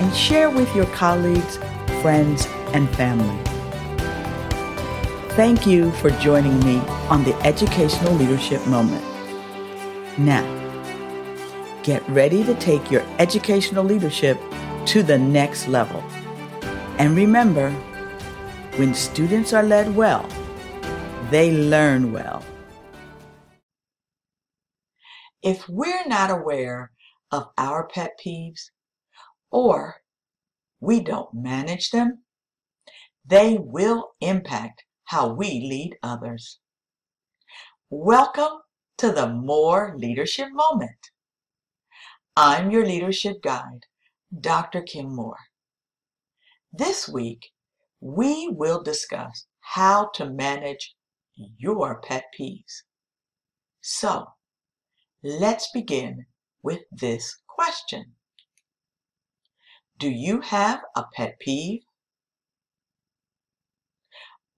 and share with your colleagues, friends, and family. Thank you for joining me on the Educational Leadership Moment. Now, get ready to take your educational leadership to the next level. And remember, when students are led well, they learn well. If we're not aware of our pet peeves, or we don't manage them, they will impact how we lead others. Welcome to the MOORE Leadership Moment. I'm your leadership guide, Dr. Kim Moore. This week, we will discuss how to manage your pet peeves. So, let's begin with this question. Do you have a pet peeve?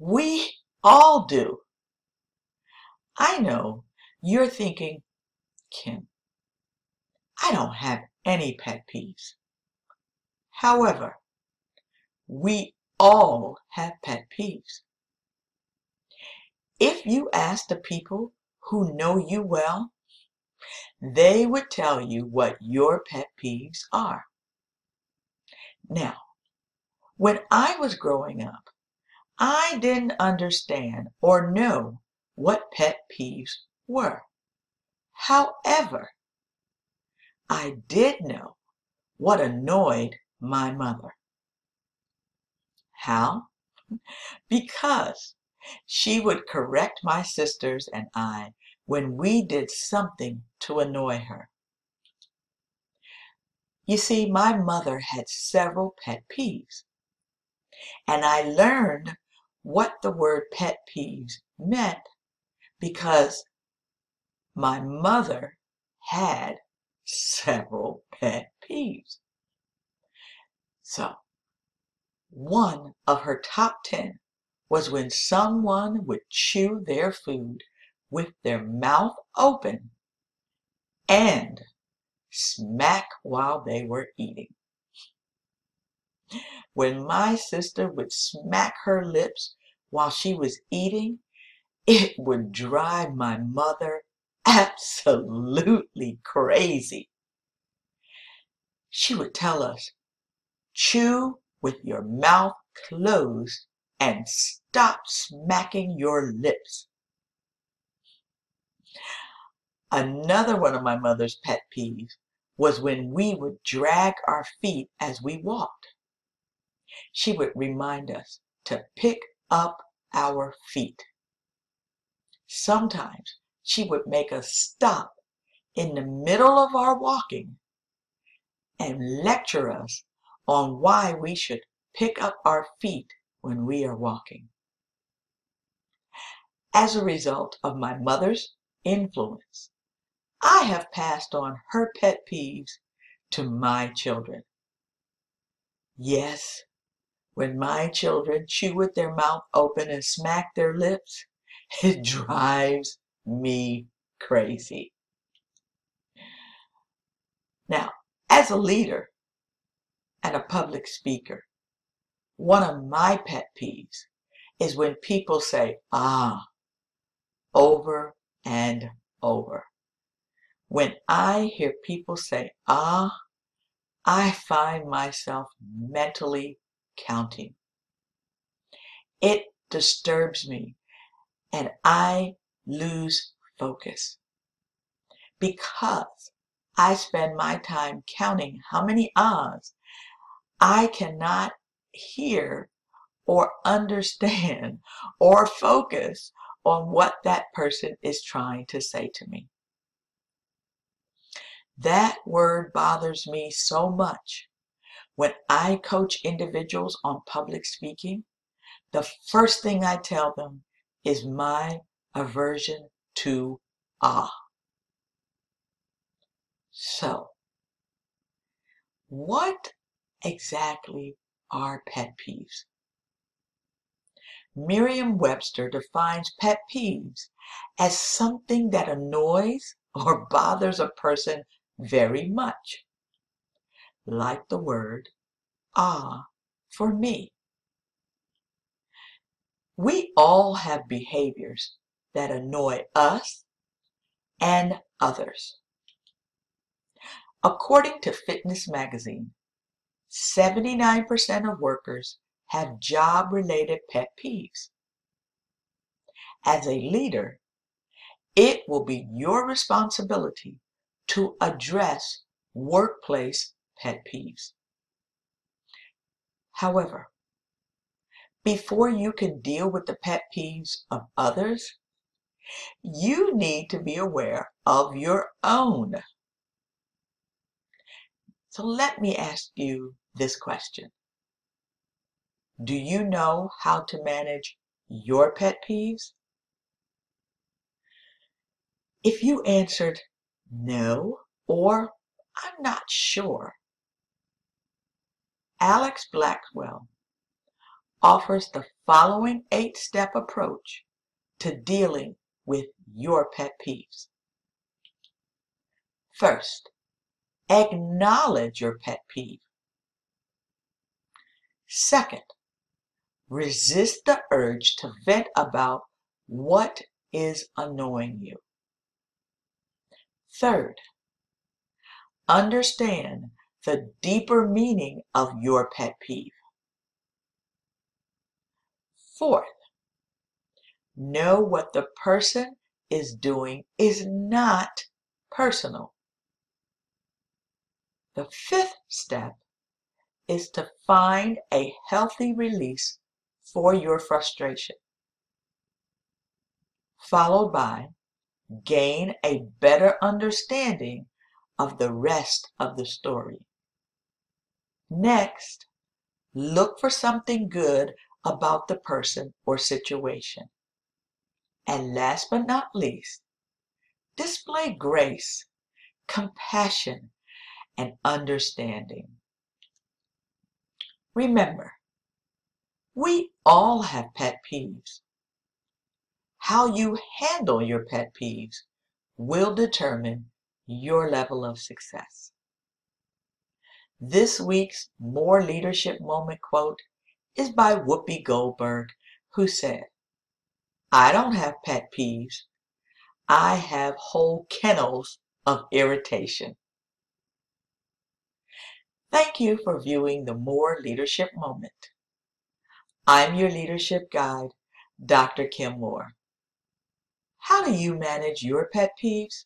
We all do. I know you're thinking, Kim, I don't have any pet peeves. However, we all have pet peeves. If you ask the people who know you well, they would tell you what your pet peeves are. Now, when I was growing up, I didn't understand or know what pet peeves were. However, I did know what annoyed my mother. How? Because she would correct my sisters and I when we did something to annoy her. You see, my mother had several pet peeves, and I learned what the word pet peeves meant because my mother had several pet peeves. So, one of her top 10 was when someone would chew their food with their mouth open and smack while they were eating. When my sister would smack her lips while she was eating, it would drive my mother absolutely crazy. She would tell us, chew with your mouth closed and stop smacking your lips. Another one of my mother's pet peeves was when we would drag our feet as we walked. She would remind us to pick up our feet. Sometimes she would make us stop in the middle of our walking and lecture us on why we should pick up our feet when we are walking. As a result of my mother's influence, I have passed on her pet peeves to my children. Yes, when my children chew with their mouth open and smack their lips, it drives me crazy. Now, as a leader and a public speaker, one of my pet peeves is when people say, over and over. When I hear people say, I find myself mentally counting. It disturbs me and I lose focus because I spend my time counting how many ahs I cannot hear or understand or focus on what that person is trying to say to me. That word bothers me so much. When I coach individuals on public speaking, the first thing I tell them is my aversion to ah. So, what exactly are pet peeves? Merriam-Webster defines pet peeves as something that annoys or bothers a person very much, like the word ah for me. We all have behaviors that annoy us and others. According to Fitness Magazine, 79% of workers have job-related pet peeves. As a leader, it will be your responsibility to address workplace pet peeves. However, before you can deal with the pet peeves of others, you need to be aware of your own. So let me ask you this question. Do you know how to manage your pet peeves? If you answered no or I'm not sure, Alex Blackwell offers the following 8-step approach to dealing with your pet peeves. First, acknowledge your pet peeve. Second, resist the urge to vent about what is annoying you. Third, understand the deeper meaning of your pet peeve. Fourth, know what the person is doing is not personal. The fifth step is to find a healthy release for your frustration, followed by gain a better understanding of the rest of the story. Next, look for something good about the person or situation. And last but not least, display grace, compassion, and understanding. Remember, we all have pet peeves. How you handle your pet peeves will determine your level of success. This week's MOORE Leadership Moment quote is by Whoopi Goldberg, who said, "I don't have pet peeves. I have whole kennels of irritation." Thank you for viewing the MOORE Leadership Moment. I'm your leadership guide, Dr. Kim Moore. How do you manage your pet peeves?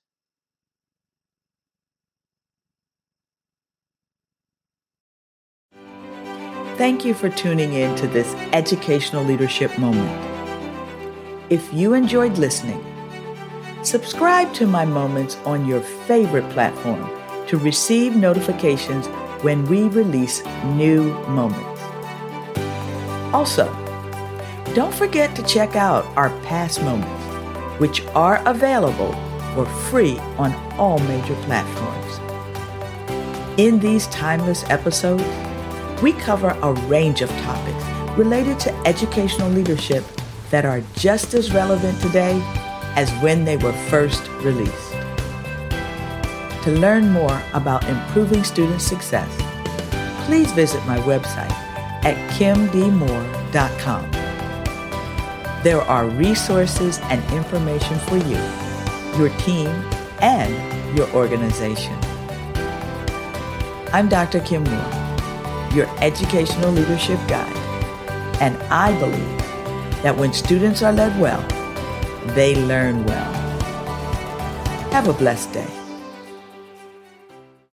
Thank you for tuning in to this educational leadership moment. If you enjoyed listening, subscribe to my moments on your favorite platform to receive notifications when we release new moments. Also, don't forget to check out our past moments, which are available for free on all major platforms. In these timeless episodes, we cover a range of topics related to educational leadership that are just as relevant today as when they were first released. To learn more about improving student success, please visit my website at kimdmoore.com. There are resources and information for you, your team, and your organization. I'm Dr. Kim Moore, your educational leadership guide, and I believe that when students are led well, they learn well. Have a blessed day.